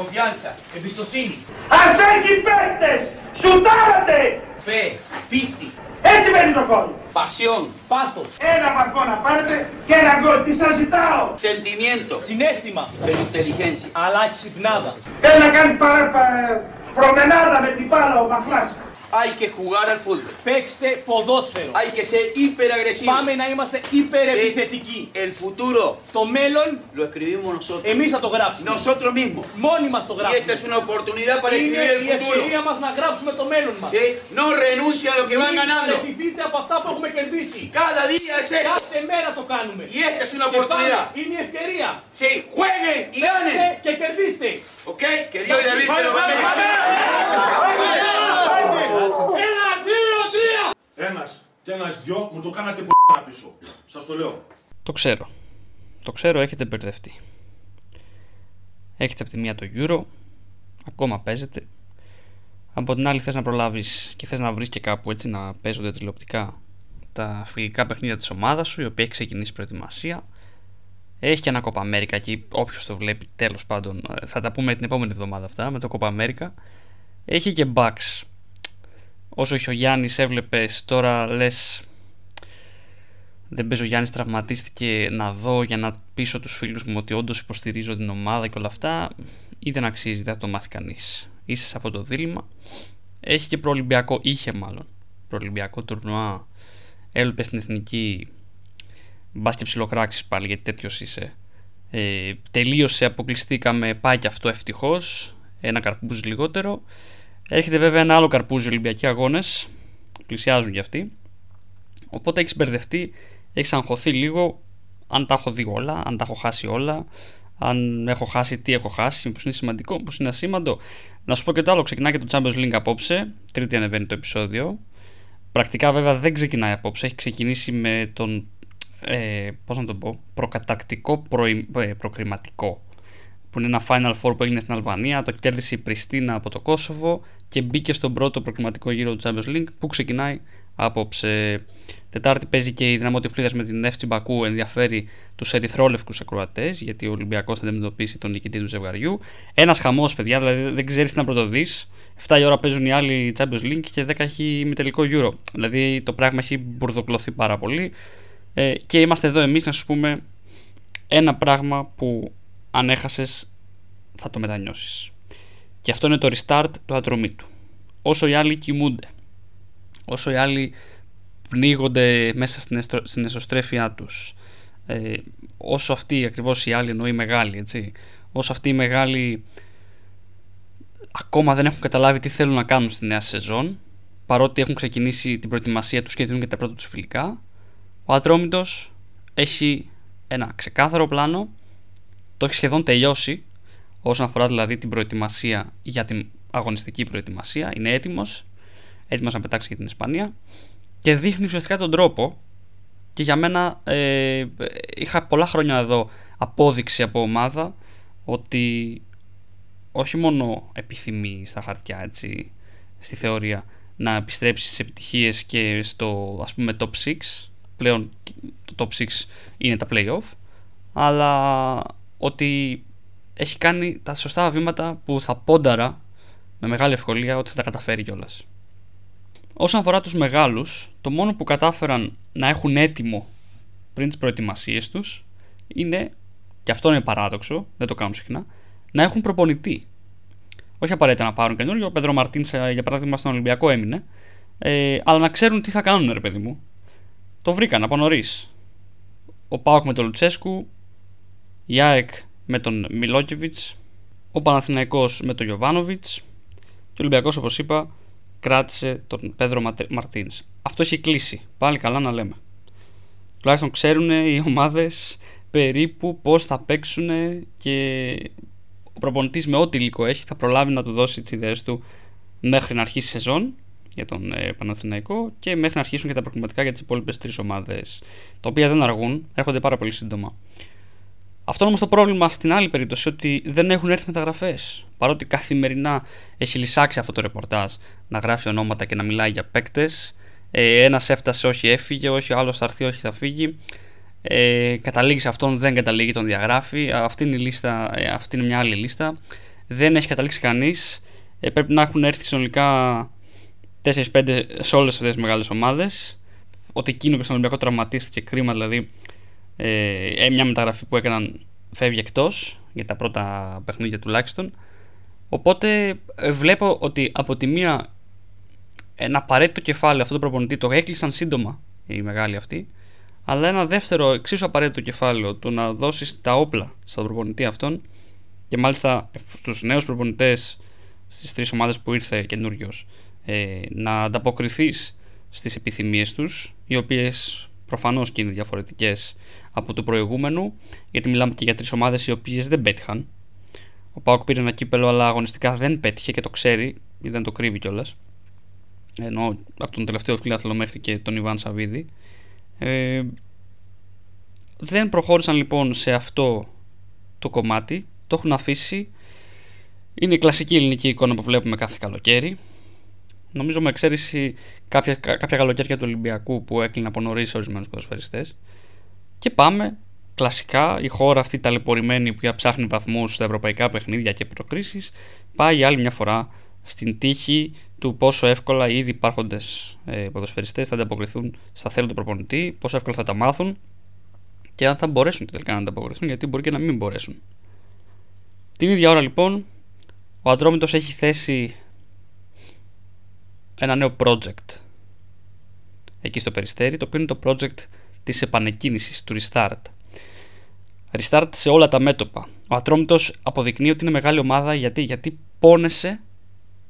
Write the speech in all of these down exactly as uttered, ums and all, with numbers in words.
Confianza, εμπιστοσύνη. Ας έχει παίκτες, σουτάρατε! Φε, πίστη. Έτσι μένει το γκολ. Πασιόν, πάθος. Ένα βαθμό να πάρετε και ένα γκολ, τι σας ζητάω. Σεντιμιέντο, συνέστημα. Περιτελιγένση, αλλά ξυπνάδα. Ένα κάνει παρα, παρα, προμενάδα με την πάλα ο Μαχλάς. Hay que jugar al fútbol. Παίξτε ποδόσφαιρο. Hay que ser hiperagresivos. Πάμε να είμαστε υπερεπιθετικοί. El futuro. Το μέλλον. Lo escribimos nosotros. Εμείς θα το γράψουμε. Nosotros mismos. Μόνοι μας το γράφουμε. Y esta es una oportunidad para escribir el futuro. Είναι η ευκαιρία μας να γράψουμε το μέλλον μας. Sí. No renuncia a lo que van ganando. Μην παραιτηθείτε από αυτά που έχουμε κερδίσει. Cada día es esto. Κάθε μέρα το κάνουμε. Y esta es una oportunidad. Είναι η ευκαιρία. Sí. Jueguen y ganen. Και κερδίστε. Okay. Que Dios les bendiga. Ένα, δύο, τρία! Ένας και ένας δυο μου το κάνατε π***να πίσω. Σας το λέω. Το ξέρω. Το ξέρω, έχετε μπερδευτεί. Έχετε από τη μία το Euro, ακόμα παίζετε. Από την άλλη θες να προλάβεις και θες να βρεις και κάπου έτσι να παίζονται τηλεοπτικά τα φιλικά παιχνίδια της ομάδας σου, η οποία έχει ξεκινήσει προετοιμασία. Έχει και ένα Copa America εκεί, όποιος το βλέπει, τέλος πάντων. Θα τα πούμε την επόμενη εβδομάδα αυτά με το Copa America. Έχει και Bucks. Όσο είχε ο Γιάννης έβλεπες, τώρα λες δεν παίζει ο Γιάννης, τραυματίστηκε, να δω για να πείσω τους φίλους μου ότι όντως υποστηρίζω την ομάδα και όλα αυτά, ή δεν αξίζει, δεν θα το μάθει κανείς. Είσαι σε αυτό το δίλημμα. Έχει και προολυμπιακό, είχε μάλλον προολυμπιακό τουρνουά, έλειπε στην εθνική, μπας και ψιλοκράξεις πάλι γιατί τέτοιος είσαι. Ε, τελείωσε, αποκλειστήκαμε, πάει και αυτό ευτυχώς, ένα καρπούζι λιγότερο. Έρχεται βέβαια ένα άλλο καρπούζι, Ολυμπιακοί αγώνες, πλησιάζουν κι αυτοί. Οπότε έχεις μπερδευτεί, έχεις αγχωθεί λίγο, αν τα έχω δει όλα, αν τα έχω χάσει όλα, αν έχω χάσει, τι έχω χάσει, μήπως είναι σημαντικό, μήπως είναι ασήμαντο. Να σου πω και το άλλο, ξεκινάει και το Champions League απόψε, Τρίτη ανεβαίνει το επεισόδιο. Πρακτικά βέβαια δεν ξεκινάει απόψε, έχει ξεκινήσει με τον, ε, πώς να το πω, προκατακτικό προ, ε, προκριματικό, που είναι ένα Final Four που έγινε στην Αλβανία, το κέρδισε η Πριστίνα από το Κόσοβο και μπήκε στον πρώτο προκριματικό γύρο του Champions League που ξεκινάει απόψε. Τετάρτη παίζει και η Δυναμό Τυφλίδας με την Έφ Τσε Μπακού, ενδιαφέρει τους ερυθρόλευκους ακροατές, γιατί ο Ολυμπιακός θα αντιμετωπίσει τον νικητή του ζευγαριού. Ένας χαμός, παιδιά, δηλαδή δεν ξέρεις τι να πρωτοδείς. εφτά η ώρα παίζουν οι άλλοι Champions League και δέκα έχει ημιτελικό Euro. Δηλαδή το πράγμα έχει μπουρδοκλωθεί πάρα πολύ. Ε, και είμαστε εδώ εμείς να σου πούμε ένα πράγμα που. Αν έχασες, θα το μετανιώσεις. Και αυτό είναι το restart του Ατρωμίτου. Όσο οι άλλοι κοιμούνται, όσο οι άλλοι πνίγονται μέσα στην, εστρο... στην εσωστρέφειά τους, ε, όσο αυτοί, ακριβώς οι άλλοι, εννοεί μεγάλοι, έτσι, όσο αυτοί οι μεγάλοι ακόμα δεν έχουν καταλάβει τι θέλουν να κάνουν στη νέα σεζόν, παρότι έχουν ξεκινήσει την προετοιμασία τους και δίνουν και τα πρώτα τους φιλικά, ο Ατρώμητος έχει ένα ξεκάθαρο πλάνο. Το έχει σχεδόν τελειώσει όσον αφορά δηλαδή την προετοιμασία για την αγωνιστική προετοιμασία. Είναι έτοιμος, έτοιμος να πετάξει για την Ισπανία και δείχνει ουσιαστικά τον τρόπο. Και για μένα ε, είχα πολλά χρόνια εδώ απόδειξη από ομάδα ότι όχι μόνο επιθυμεί στα χαρτιά, έτσι, στη θεωρία, να επιστρέψει στις επιτυχίες και στο, ας πούμε, top έξι. Πλέον το top έξι είναι τα play-off, αλλά ότι έχει κάνει τα σωστά βήματα που θα πόνταρα με μεγάλη ευκολία ότι θα τα καταφέρει κιόλας. Όσον αφορά τους μεγάλους, το μόνο που κατάφεραν να έχουν έτοιμο πριν τις προετοιμασίες τους είναι, και αυτό είναι παράδοξο, δεν το κάνουν συχνά, να έχουν προπονητή. Όχι απαραίτητα να πάρουν καινούριο, ο Πέντρο Μαρτίνς για παράδειγμα στον Ολυμπιακό έμεινε, ε, αλλά να ξέρουν τι θα κάνουν, ρε παιδί μου. Το βρήκαν από νωρίς. Ο ΠΑΟΚ με τον Λουτσέσκου, η ΑΕΚ με τον Μιλοκvítis, ο Παναθηναϊκός με τον Gioványvits και ο Ολυμπιακός, όπως είπα, κράτησε τον Πέντρο Μαρτίνς. Αυτό έχει κλείσει, πάλι καλά να λέμε. Τουλάχιστον ξέρουν οι ομάδες περίπου πώς θα παίξουν και ο προπονητής με ό,τι υλικό έχει θα προλάβει να του δώσει τις ιδέες του μέχρι να αρχίσει η σεζόν για τον ε, Παναθηναϊκό και μέχρι να αρχίσουν και τα προκριματικά για τις υπόλοιπες τρεις ομάδες, τα οποία δεν αργούν, έρχονται πάρα πολύ σύντομα. Αυτό όμως το πρόβλημα στην άλλη περίπτωση, ότι δεν έχουν έρθει μεταγραφές. Παρότι καθημερινά έχει λυσάξει αυτό το ρεπορτάζ να γράφει ονόματα και να μιλάει για παίκτες. Ε, ένας έφτασε, όχι έφυγε, όχι ο άλλος θα έρθει, όχι θα φύγει. Ε, καταλήγει σε αυτόν, δεν καταλήγει, τον διαγράφει. Αυτή είναι η λίστα, ε, αυτή είναι μια άλλη λίστα. δεν έχει καταλήξει κανείς. Ε, πρέπει να έχουν έρθει συνολικά τέσσερα πέντε σε όλες αυτές τις μεγάλες ομάδες. Ότι εκείνο και στον Ολυμπιακό τραυματίστηκε, κρίμα, δηλαδή ε, μια μεταγραφή που έκαναν φεύγει εκτός για τα πρώτα παιχνίδια τουλάχιστον. Οπότε ε, βλέπω ότι από τη μία ένα απαραίτητο κεφάλαιο αυτό το προπονητή το έκλεισαν σύντομα οι μεγάλοι αυτοί, αλλά ένα δεύτερο εξίσου απαραίτητο κεφάλαιο, το να δώσεις τα όπλα στον προπονητή αυτόν και μάλιστα στους νέους προπονητές στις τρεις ομάδες που ήρθε καινούριος, ε, να ανταποκριθείς στις επιθυμίες τους, οι οποίες προφανώς και είναι διαφορετικές από του προηγούμενου, γιατί μιλάμε και για τρεις ομάδες οι οποίες δεν πέτυχαν. Ο ΠΑΟΚ πήρε ένα κύπελο, αλλά αγωνιστικά δεν πέτυχε και το ξέρει, δεν το κρύβει κιόλας. Ενώ από τον τελευταίο φιλάθλο μέχρι και τον Ιβάν Σαββίδη. Ε, δεν προχώρησαν λοιπόν σε αυτό το κομμάτι, το έχουν αφήσει. Είναι η κλασική ελληνική εικόνα που βλέπουμε κάθε καλοκαίρι. Νομίζω με εξαίρεση κάποια, κάποια καλοκαίρια του Ολυμπιακού που έκλεινε από νωρίς ορισμένους ποδοσφαιριστές. Και πάμε κλασικά, η χώρα αυτή ταλαιπωρημένη που ψάχνει βαθμούς στα ευρωπαϊκά παιχνίδια και προκρίσεις, πάει άλλη μια φορά στην τύχη του πόσο εύκολα οι ήδη υπάρχοντες ε, ποδοσφαιριστές θα ανταποκριθούν στα θέλω του προπονητή, πόσο εύκολα θα τα μάθουν και αν θα μπορέσουν τελικά να ανταποκριθούν, γιατί μπορεί και να μην μπορέσουν. Την ίδια ώρα λοιπόν, ο Ατρόμητος έχει θέσει ένα νέο project εκεί στο Περιστέρι, το οποίο είναι το project της επανεκκίνησης, του restart. Restart σε όλα τα μέτωπα. Ο Ατρόμητος αποδεικνύει ότι είναι μεγάλη ομάδα γιατί, γιατί πόνεσε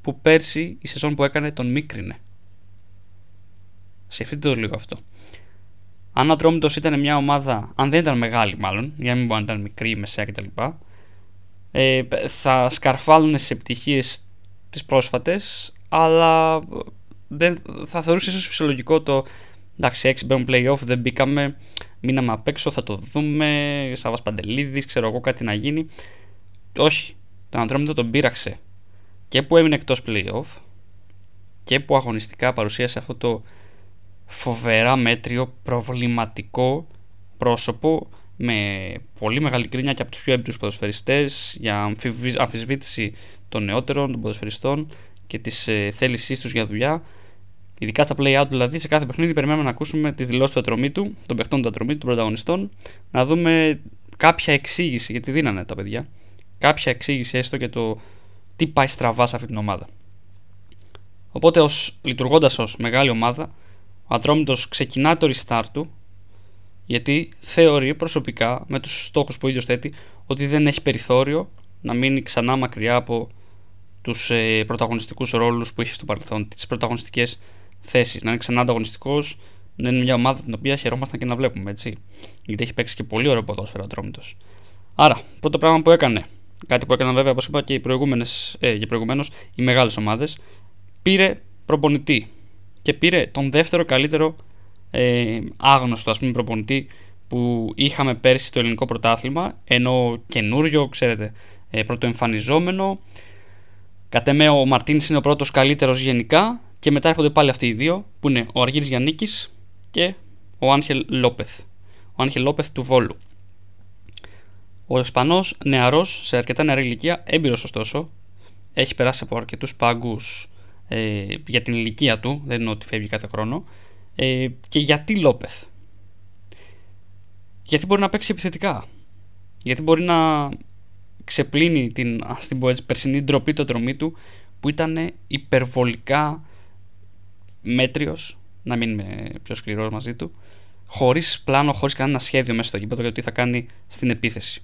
που πέρσι η σεζόν που έκανε τον μίκρινε. Σκεφτείτε το λίγο αυτό. Αν ο Ατρόμητος ήταν μια ομάδα, αν δεν ήταν μεγάλη μάλλον, για να μην μπορεί να ήταν μικρή, μεσαία κτλ., ε, θα σκαρφάλουν στις επιτυχίες τις πρόσφατες, αλλά δεν, θα θεωρούσε ίσως φυσιολογικό το εντάξει, έξι μπαίνουν play-off, δεν μπήκαμε, μείναμε απ' έξω, θα το δούμε, Σάββας Παντελίδης, ξέρω εγώ κάτι να γίνει. Όχι, τον Ατρόμητο τον πείραξε. Και που έμεινε εκτός play-off και που αγωνιστικά παρουσίασε αυτό το φοβερά μέτριο προβληματικό πρόσωπο με πολύ μεγάλη κρίνια και από τους πιο έμπειρους ποδοσφαιριστές για αμφισβήτηση των νεότερων, των ποδοσφαιριστών και της ε, θέλησής τους για δουλειά. Ειδικά στα play-out, δηλαδή σε κάθε παιχνίδι περιμένουμε να ακούσουμε τις δηλώσεις του Ατρομήτου, των παιχτών του Ατρομήτου, των πρωταγωνιστών, να δούμε κάποια εξήγηση, γιατί δίνανε τα παιδιά, κάποια εξήγηση έστω και το τι πάει στραβά σε αυτή την ομάδα. Οπότε, ως, λειτουργώντας ως μεγάλη ομάδα, ο Ατρόμητος ξεκινά το restart του, γιατί θεωρεί προσωπικά με τους στόχους που ο ίδιος θέτει ότι δεν έχει περιθώριο να μείνει ξανά μακριά από τους ε, πρωταγωνιστικούς ρόλους που είχε στο παρελθόν, τις πρωταγωνιστικές θέσεις. Να είναι ξανά ανταγωνιστικός, να είναι μια ομάδα την οποία χαιρόμασταν και να βλέπουμε, έτσι. Γιατί έχει παίξει και πολύ ωραίο ποδόσφαιρο ο Ατρόμητος. Άρα, πρώτο πράγμα που έκανε. Κάτι που έκαναν βέβαια, όπως είπα και, ε, και προηγουμένως, οι μεγάλες ομάδες. Πήρε προπονητή και πήρε τον δεύτερο καλύτερο ε, άγνωστο, ας πούμε, προπονητή που είχαμε πέρσι στο ελληνικό πρωτάθλημα. Ενώ καινούριο, ξέρετε, ε, πρωτοεμφανιζόμενο. Κατ' εμέ ο Μαρτίνς είναι ο πρώτος καλύτερος γενικά. Και μετά έρχονται πάλι αυτοί οι δύο που είναι ο Αργύρης Γιαννίκης και ο Άγχελ Λόπεθ. Ο Άγχελ Λόπεθ του Βόλου. Ο Ισπανός, νεαρός, σε αρκετά νεαρή ηλικία, έμπειρος ωστόσο, έχει περάσει από αρκετούς πάγκους ε, για την ηλικία του, δεν είναι ότι φεύγει κάθε χρόνο. Ε, και γιατί Λόπεθ? Γιατί μπορεί να παίξει επιθετικά, γιατί μπορεί να ξεπλύνει την, ας την πω έτσι, περσινή ντροπή του Ατρομήτου του, που ήταν υπερβολικά μέτριος, να μην είμαι πιο σκληρός μαζί του, χωρίς πλάνο, χωρίς κανένα σχέδιο μέσα στο γήπεδο για το τι θα κάνει στην επίθεση.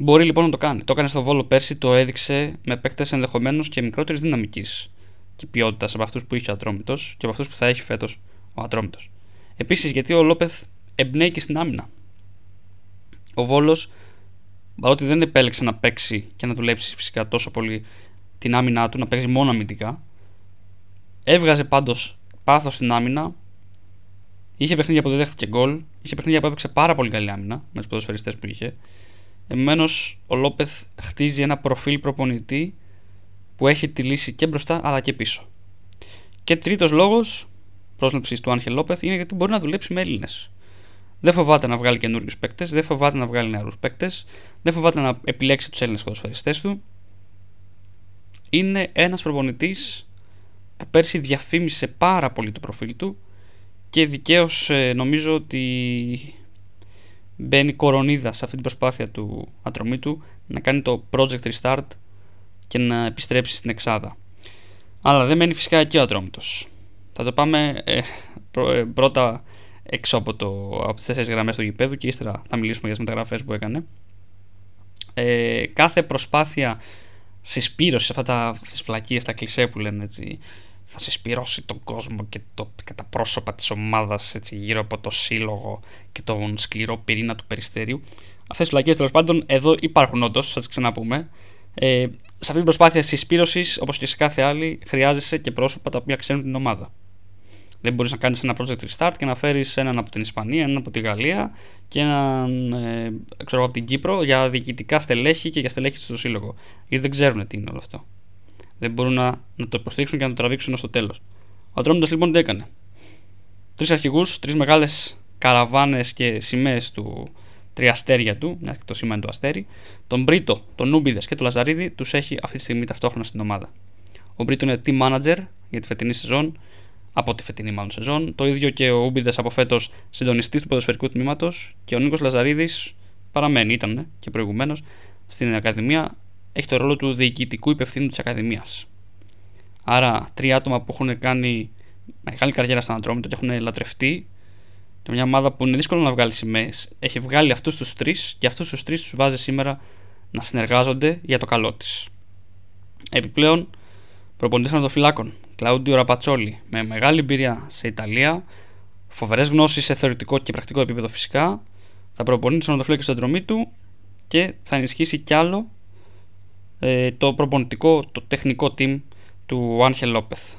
Μπορεί λοιπόν να το κάνει. Το έκανε στο Βόλο πέρσι, το έδειξε με παίκτες ενδεχομένως και μικρότερης δυναμικής και ποιότητας από αυτούς που είχε ο Ατρόμητος και από αυτούς που θα έχει φέτος ο Ατρόμητος. Επίσης, γιατί ο Λόπεθ εμπνέει και στην άμυνα. Ο Βόλος, παρότι δεν επέλεξε να παίξει και να δουλέψει φυσικά τόσο πολύ την άμυνά του, να παίξει μόνο αμυντικά, έβγαζε πάντως πάθος στην άμυνα. Είχε παιχνίδια που δεν δέχτηκε γκολ, είχε παιχνίδια που έπαιξε πάρα πολύ καλή άμυνα με τους ποδοσφαιριστές που είχε. Επομένως, ο Λόπεθ χτίζει ένα προφίλ προπονητή που έχει τη λύση και μπροστά αλλά και πίσω. Και τρίτος λόγος πρόσληψης του Άγχελ Λόπεθ είναι γιατί μπορεί να δουλέψει με Έλληνες. Δεν φοβάται να βγάλει καινούριου παίκτες, δεν φοβάται να βγάλει νεαρούς παίκτες, δεν φοβάται να επιλέξει τους Έλληνες ποδοσφαιριστές του. Είναι ένας προπονητής που πέρσι διαφήμισε πάρα πολύ το προφίλ του και δικαίως νομίζω ότι μπαίνει κορονίδα σε αυτή την προσπάθεια του Ατρωμίτου να κάνει το project restart και να επιστρέψει στην Εξάδα. Αλλά δεν μένει φυσικά εκεί ο Ατρώμητος. Θα το πάμε ε, πρω, ε, πρώτα έξω από, από τις τέσσερις γραμμές του γηπέδου και ύστερα θα μιλήσουμε για τις μεταγραφές που έκανε. Ε, κάθε προσπάθεια συσπήρωσης, αυτά τις φλακίες, τα κλισέ που λένε έτσι, θα συσπηρώσει τον κόσμο και, το, και τα πρόσωπα της ομάδας έτσι, γύρω από το σύλλογο και τον σκληρό πυρήνα του Περιστέριου. Αυτές τις φλακίες τέλος πάντων εδώ υπάρχουν όντως, θα τις ξαναπούμε. Ε, Σε αυτή την προσπάθεια συσπήρωσης, όπως και σε κάθε άλλη, χρειάζεσαι και πρόσωπα τα οποία ξέρουν την ομάδα. Δεν μπορείς να κάνεις ένα project restart και να φέρεις έναν από την Ισπανία, έναν από τη Γαλλία και έναν ε, ξέρω, από την Κύπρο για διοικητικά στελέχη και για στελέχη στο σύλλογο. Γιατί δεν ξέρουν τι είναι όλο αυτό. Δεν μπορούν να, να το υποστηρίξουν και να το τραβήξουν ως το τέλος. Ο Ατρώμητος λοιπόν τι έκανε. Τρεις αρχηγούς, τρεις μεγάλες καραβάνες και σημαίες του. Τρία αστέρια του, μια και το σήμα είναι το αστέρι, τον Μπρίτο, τον Ούμπιδες και τον Λαζαρίδη, τους έχει αυτή τη στιγμή ταυτόχρονα στην ομάδα. Ο Μπρίτο είναι team manager για τη φετινή σεζόν, από τη φετινή μάλλον σεζόν, το ίδιο και ο Ούμπιδες από φέτος συντονιστής του ποδοσφαιρικού τμήματος και ο Νίκος Λαζαρίδης παραμένει, ήταν και προηγουμένως στην Ακαδημία, έχει το ρόλο του διοικητικού υπευθύνου της Ακαδημίας. Άρα, τρία άτομα που έχουν κάνει μεγάλη καριέρα στον Ατρώμητο και έχουν λατρευτεί. Μια ομάδα που είναι δύσκολο να βγάλει σημαίες, έχει βγάλει αυτούς τους τρεις και αυτούς τους τρεις τους βάζει σήμερα να συνεργάζονται για το καλό της. Επιπλέον, προπονητής τερματοφυλάκων, Κλαούντιο Ραπατσόλη, με μεγάλη εμπειρία σε Ιταλία, φοβερές γνώσεις σε θεωρητικό και πρακτικό επίπεδο φυσικά, θα προπονεί τους τερματοφυλάκες στην δρομή του και θα ενισχύσει κι άλλο ε, το προπονητικό, το τεχνικό team του Άγχελ Λόπεθ.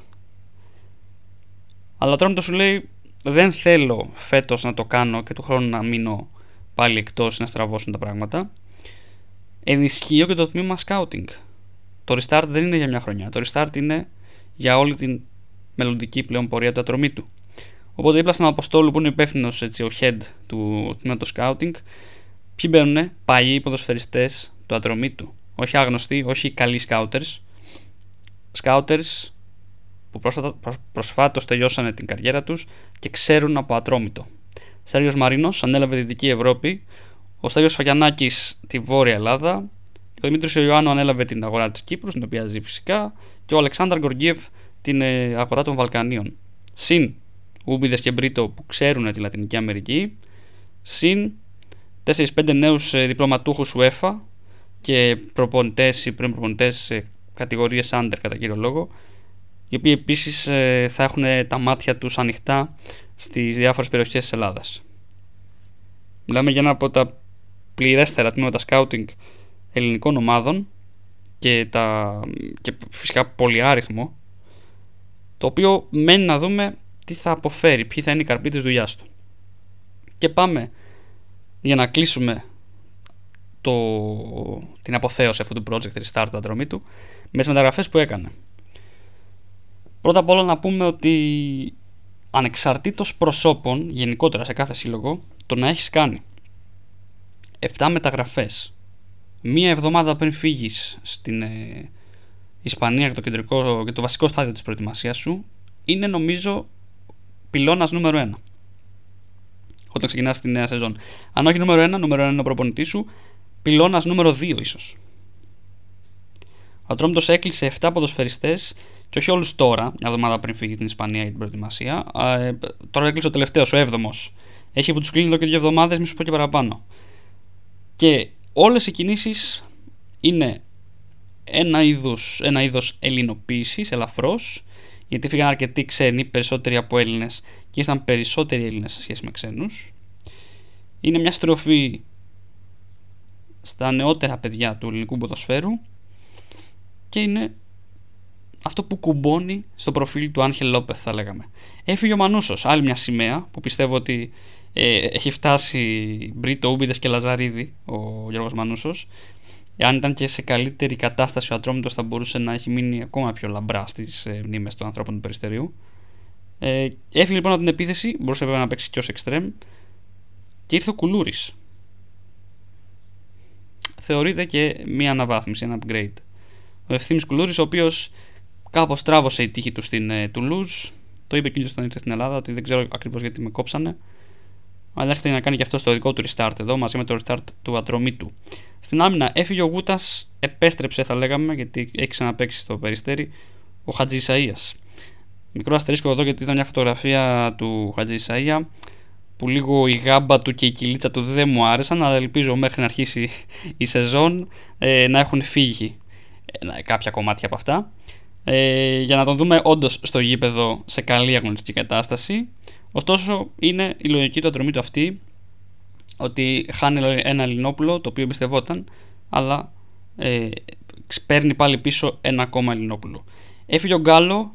Αλλά τώρα το σου λέει. Δεν θέλω φέτος να το κάνω και του χρόνου να μείνω πάλι εκτός να στραβώσουν τα πράγματα. Ενισχύω και το τμήμα scouting. Το restart δεν είναι για μια χρονιά. Το restart είναι για όλη την μελλοντική πλέον πορεία του Ατρωμίτου. Οπότε δίπλα στον Αποστόλου που είναι υπεύθυνος έτσι, ο head του τμήματος scouting, ποιοι μπαίνουν παλιοί ποδοσφαιριστές του Ατρωμίτου. Όχι άγνωστοι, όχι καλοί scouters. Scouters που προσφάτως τελειώσανε την καριέρα τους και ξέρουν από Ατρώμητο. Στέριος Μαρίνος ανέλαβε τη Δυτική Ευρώπη, ο Στέριο Φαγιάνακης τη Βόρεια Ελλάδα, ο Δημήτρη Ιωάννου ανέλαβε την αγορά της Κύπρου, την οποία ζει φυσικά, και ο Αλεξάνδρος Gorkíev την αγορά των Βαλκανίων. Συν Ούμπιδες και Μπρίτο που ξέρουν τη Λατινική Αμερική, συν τέσσερα πέντε νέους διπλωματούχους UEFA και προπονητές ή πρώην προπονητές κατηγορίες under κατά κύριο λόγο, οι οποίοι επίσης θα έχουν τα μάτια τους ανοιχτά στις διάφορες περιοχές της Ελλάδας. Μιλάμε για ένα από τα πληρέστερα τμήματα scouting ελληνικών ομάδων και, τα, και φυσικά πολυάριθμο, το οποίο μένει να δούμε τι θα αποφέρει, ποιοι θα είναι οι καρποί της δουλειάς του. Και πάμε για να κλείσουμε το, την αποθέωση αυτού του project restart του Ατρωμίτου με τις μεταγραφές που έκανε. Πρώτα απ' όλα να πούμε ότι ανεξαρτήτως προσώπων, γενικότερα σε κάθε σύλλογο, το να έχεις κάνει επτά μεταγραφές, μία εβδομάδα πριν φύγεις στην ε, Ισπανία και το, κεντρικό, και το βασικό στάδιο της προετοιμασίας σου, είναι νομίζω πυλώνας νούμερο ένα. Όταν ξεκινάς τη νέα σεζόν. Αν όχι νούμερο ένα, νούμερο ένα είναι ο προπονητής σου, πυλώνας νούμερο δύο ίσως. Ο Ατρώμητος έκλεισε επτά ποδοσφαιριστές. Και όχι όλους τώρα, μια εβδομάδα πριν φύγει την Ισπανία για την προετοιμασία. Ε, τώρα έκλεισε ο τελευταίος, ο έβδομος. Έχει που τους κλείνει εδώ και δύο εβδομάδες, μη σου πω και παραπάνω. Και όλες οι κινήσεις είναι ένα είδος, ένα είδος ελληνοποίησης, ελαφρώς, γιατί φύγαν αρκετοί ξένοι, περισσότεροι από Έλληνες και ήρθαν περισσότεροι Έλληνες σε σχέση με ξένους. Είναι μια στροφή στα νεότερα παιδιά του ελληνικού ποδοσφαίρου και είναι αυτό που κουμπώνει στο προφίλ του Άγχελ Λόπεθ, θα λέγαμε. Έφυγε ο Μανούσος, άλλη μια σημαία που πιστεύω ότι ε, έχει φτάσει Μπρίτο, Ούμπιδες και Λαζαρίδη ο Γιώργος Μανούσος. Αν ήταν και σε καλύτερη κατάσταση ο Ατρώμητος θα μπορούσε να έχει μείνει ακόμα πιο λαμπρά στις ε, μνήμες των ανθρώπων του Περιστερίου. Ε, έφυγε λοιπόν από την επίθεση, μπορούσε βέβαια να παίξει και ως εξτρέμ. και ήρθε ο Κουλούρης. Θεωρείται και μία αναβάθμιση, ένα upgrade. Ο Euthímis Kuloúris, ο οποίος κάπως τράβωσε η τύχη του στην ε, Toulouse. Το είπε και ο ίδιος όταν ήρθε στην Ελλάδα, ότι δεν ξέρω ακριβώς γιατί με κόψανε. Αλλά έρχεται να κάνει και αυτό το δικό του restart εδώ, μαζί με το restart του Ατρωμίτου. Στην άμυνα έφυγε ο Γούτας, επέστρεψε θα λέγαμε, γιατί έχει ξαναπαίξει στο Περιστέρι, ο Χατζη Ισαΐας. Μικρό αστερίσκο εδώ, γιατί ήταν μια φωτογραφία του Χατζη Ισαΐα, που λίγο η γάμπα του και η κυλίτσα του δεν μου άρεσαν, αλλά ελπίζω μέχρι να αρχίσει η σεζόν ε, να έχουν φύγει ε, κάποια κομμάτια από αυτά. Ε, για να τον δούμε όντως στο γήπεδο σε καλή αγωνιστική κατάσταση. Ωστόσο, είναι η λογική του Ατρωμίτου αυτή, ότι χάνει ένα Ελληνόπουλο το οποίο εμπιστευόταν, αλλά ε, παίρνει πάλι πίσω ένα ακόμα Ελληνόπουλο. Έφυγε ο Γκάλο,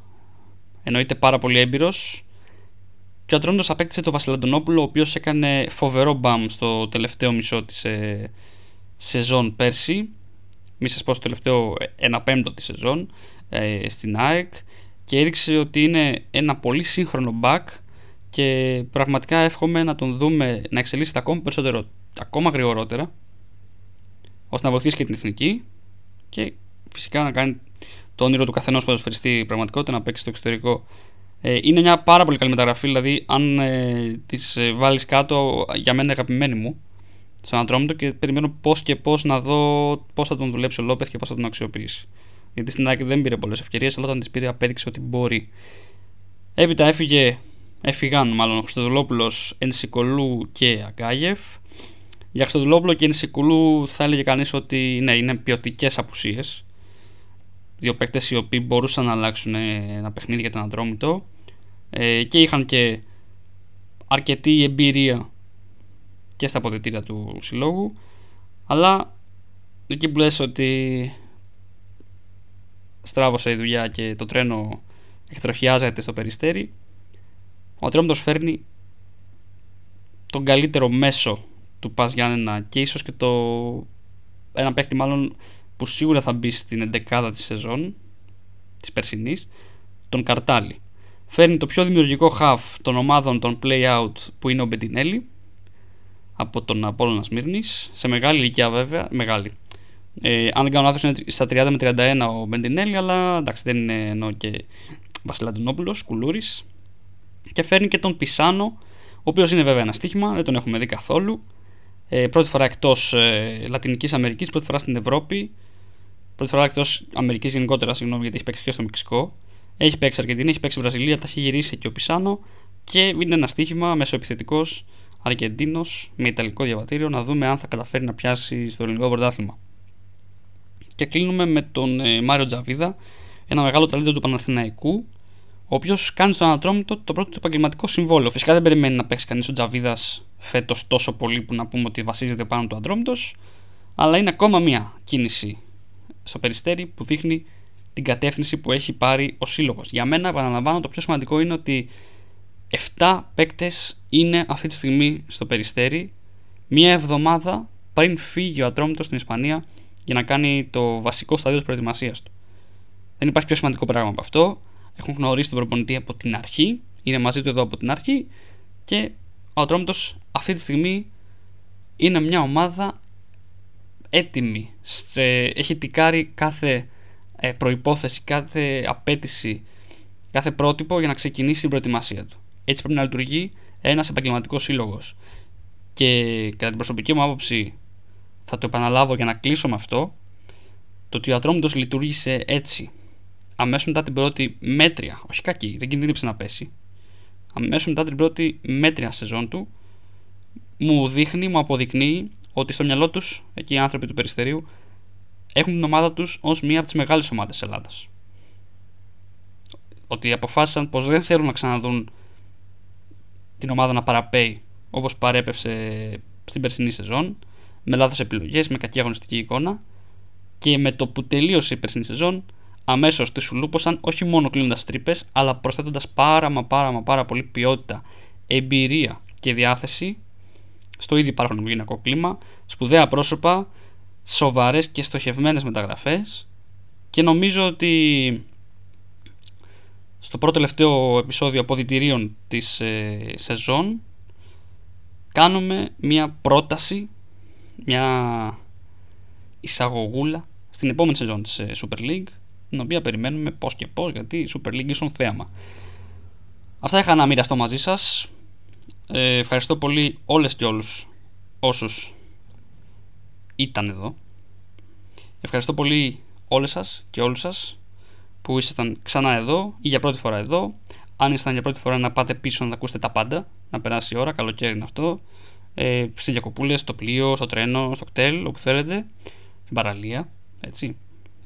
εννοείται πάρα πολύ έμπειρος, και ο Ατρώμητος απέκτησε τον Βασιλαντονόπουλο, ο οποίος έκανε φοβερό μπαμ στο τελευταίο μισό της ε, σεζόν πέρσι. Μη σας πω στο τελευταίο ένα πέμπτο της σεζόν ε, στην ΑΕΚ, και έδειξε ότι είναι ένα πολύ σύγχρονο back. Και πραγματικά εύχομαι να τον δούμε να εξελίσσεται ακόμα περισσότερο, ακόμα γρηγορότερα, ώστε να βοηθήσει και την εθνική και φυσικά να κάνει το όνειρο του καθενός ποδοσφαιριστή πραγματικότητα, να παίξει στο εξωτερικό. Είναι μια πάρα πολύ καλή μεταγραφή, δηλαδή αν ε, τις βάλεις κάτω, για μένα αγαπημένη μου, στον Ατρόμητο, και περιμένω πώς και πώς να δω πώς θα τον δουλέψει ο Λόπεθ και πώς θα τον αξιοποιήσει. Γιατί στην ΑΕΚ δεν πήρε πολλές ευκαιρίες, αλλά όταν τις πήρε απέδειξε ότι μπορεί. Έπειτα έφυγε. Έφυγαν μάλλον ο Χριστοδουλόπουλος, Ensykoloú και Αγκάγεφ. Για Χριστοδουλόπουλο και Ensykoloú θα έλεγε κανείς ότι ναι, είναι ποιοτικές απουσίες. Δύο παίκτες οι οποίοι μπορούσαν να αλλάξουν ένα παιχνίδι για τον Ατρόμητο ε, και είχαν και αρκετή εμπειρία και στα αποδυτήρια του συλλόγου. Αλλά εκεί που λες ότι στράβωσε η δουλειά και το τρένο εκτροχιάζεται στο Περιστέρι, ο Ατρόμητος φέρνει τον καλύτερο μέσο του Πας Γιάννενα και ίσως και το ένα παίκτη μάλλον που σίγουρα θα μπει στην εντεκάδα της σεζόν της περσινής, τον Καρτάλη. Φέρνει το πιο δημιουργικό half των ομάδων των play-out, που είναι ο Bendineéli από τον Απόλλωνα Σμύρνης, σε μεγάλη ηλικία βέβαια, μεγάλη. Ε, αν δεν κάνω λάθος είναι στα τριάντα με τριάντα ένα ο Bendineéli, αλλά εντάξει δεν είναι, ενώ και Βασιλαντουνόπουλος, Kuloúris. Και φέρνει και τον Πισάνο, ο οποίος είναι βέβαια ένα στοίχημα, δεν τον έχουμε δει καθόλου. Ε, πρώτη φορά εκτός ε, Λατινικής Αμερικής, πρώτη φορά στην Ευρώπη, πρώτη φορά εκτός Αμερικής γενικότερα, συγγνώμη, γιατί έχει παίξει και στο Μεξικό. Έχει παίξει Αργεντινή, έχει παίξει Βραζιλία, τα έχει γυρίσει και ο Πισάνο. Και είναι ένα στοίχημα, μεσοεπιθετικός Αργεντίνος με ιταλικό διαβατήριο, να δούμε αν θα καταφέρει να πιάσει στο ελληνικό πρωτάθλημα. Και κλείνουμε με τον ε, Μάριο Τζαβίδα, ένα μεγάλο ταλέντο του Παναθηναϊκού, ο οποίος κάνει στον Ανατρόμητο το πρώτο του επαγγελματικό συμβόλαιο. Φυσικά δεν περιμένει να παίξει κανείς ο Τζαβίδας φέτος τόσο πολύ που να πούμε ότι βασίζεται πάνω του Ατρόμητος, αλλά είναι ακόμα μία κίνηση στο Περιστέρι που δείχνει την κατεύθυνση που έχει πάρει ο σύλλογος. Για μένα, επαναλαμβάνω, το πιο σημαντικό είναι ότι εφτά παίκτες είναι αυτή τη στιγμή στο Περιστέρι, μία εβδομάδα πριν φύγει ο Ατρόμητος στην Ισπανία για να κάνει το βασικό στάδιο της προετοιμασίας του. Δεν υπάρχει πιο σημαντικό πράγμα από αυτό. Έχουν γνωρίσει τον προπονητή από την αρχή, είναι μαζί του εδώ από την αρχή, και ο Ατρόμητος αυτή τη στιγμή είναι μια ομάδα έτοιμη. Σε, έχει τικάρει κάθε ε, προϋπόθεση, κάθε απέτηση, κάθε πρότυπο για να ξεκινήσει την προετοιμασία του. Έτσι πρέπει να λειτουργεί ένας επαγγελματικός σύλλογος. Και κατά την προσωπική μου άποψη, θα το επαναλάβω για να κλείσω με αυτό, το ότι ο Ατρόμητος λειτουργήσε έτσι. Αμέσως μετά την πρώτη μέτρια, όχι κακή, δεν κινδύνεψε να πέσει. Αμέσως μετά την πρώτη μέτρια σεζόν του, μου δείχνει, μου αποδεικνύει ότι στο μυαλό τους, εκεί οι άνθρωποι του Περιστερίου, έχουν την ομάδα τους ως μία από τις μεγάλες ομάδες της Ελλάδας. Ότι αποφάσισαν πως δεν θέλουν να ξαναδούν την ομάδα να παραπέει όπως παρέπεψε στην περσινή σεζόν, με λάθος επιλογές, με κακή αγωνιστική εικόνα, και με το που τελείωσε η περσινή σεζόν, αμέσως τη σουλούπωσαν, όχι μόνο κλείνοντας τρύπες, αλλά προσθέτοντας πάρα μα πάρα μα πάρα πολύ ποιότητα, εμπειρία και διάθεση στο ήδη υπάρχον οικογενειακό κλίμα, σπουδαία πρόσωπα, σοβαρές και στοχευμένες μεταγραφές. Και νομίζω ότι στο πρώτο τελευταίο επεισόδιο αποδυτηρίων της ε, σεζόν κάνουμε μια πρόταση, μια εισαγωγούλα στην επόμενη σεζόν της Super League, την οποία περιμένουμε πώς και πώς, γιατί η Super League ίσον θέαμα. Αυτά είχα να μοιραστώ μαζί σας. Ε, ευχαριστώ πολύ όλες και όλους όσους ήταν εδώ. Ευχαριστώ πολύ όλες σας και όλους σας που ήσασταν ξανά εδώ ή για πρώτη φορά εδώ. Αν ήσασταν για πρώτη φορά, να πάτε πίσω να τα ακούσετε τα πάντα, να περάσει η ώρα, καλοκαίρι είναι αυτό. Ε, στις διακοπούλες, στο πλοίο, στο τρένο, στο κτέλ, όπου θέλετε, στην παραλία, έτσι,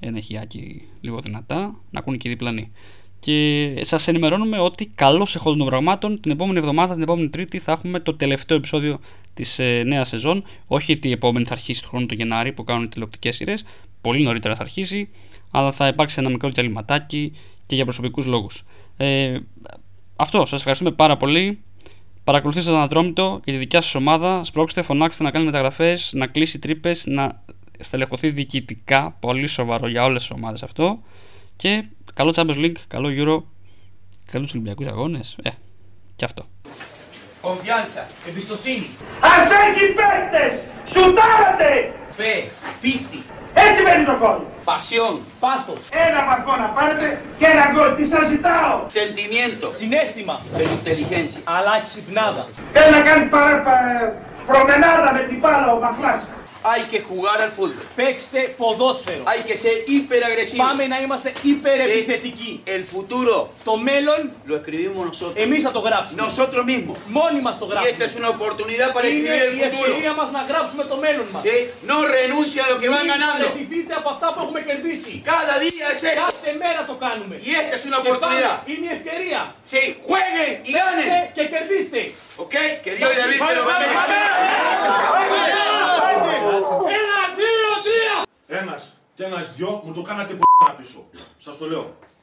ένα χιάκι λίγο δυνατά, να ακούνε και οι διπλανοί. Και σας ενημερώνουμε ότι καλώς εχόντων των πραγμάτων, την επόμενη εβδομάδα, την επόμενη Τρίτη, θα έχουμε το τελευταίο επεισόδιο της ε, νέας σεζόν. Όχι ότι η επόμενη θα αρχίσει του χρόνου το Γενάρη που κάνουν οι τηλεοπτικές σειρές, πολύ νωρίτερα θα αρχίσει, αλλά θα υπάρξει ένα μικρό διαλυματάκι και για προσωπικούς λόγους. Ε, αυτό, σας ευχαριστούμε πάρα πολύ. Παρακολουθήστε τον Ατρόμητο και τη δικιά σας ομάδα. Σπρώξτε, φωνάξτε να κάνει μεταγραφές, να κλείσει τρύπες, να στελεχωθεί διοικητικά. Πολύ σοβαρό για όλες τις ομάδες αυτό. Και καλό Champions League, καλό Euro, καλούς Ολυμπιακούς αγώνες. Ε, και αυτό. Κομφιάντσα, εμπιστοσύνη. Ας έχει παίκτες, σουτάρατε. Φε, πίστη. Έτσι μένει το κόλ. Πασιόν, πάθος. Ένα βαθμό να πάρετε και ένα γκολ. Τι σας ζητάω. Σεντιμιέντο. Συνέστημα. Εσυντελιγένση. Αλλά ξυπνάδα. Ένα κάνει παρα, παρα, προμενάδα με την πάλα ο Μαχλάς. Hay que jugar al fútbol. Παίξτε ποδόσφαιρο. Hay que ser hiperagresivos. Πάμε να είμαστε υπερεπιθετικοί. El futuro. Το μέλλον. Lo escribimos nosotros. Εμείς θα το γράψουμε. Nosotros mismos. Μόνοι μας το γράφουμε. Y esta es una oportunidad para escribir el futuro. Είναι η ευκαιρία μας να γράψουμε το μέλλον μας. Sí. No renuncia a lo que van ganando. Μην επιθείτε από αυτά που έχουμε κερδίσει. Cada día es esto. Κάθε μέρα το κάνουμε. Y esta es una oportunidad. Είναι η ευκαιρία. Sí. Jueguen y ganen. Και κερδίστε. Okay. Que Dios le bendiga. Ένα, δύο, τρία! Ένας και ένας δυο μου το κάνατε π***να πίσω. Σας το λέω.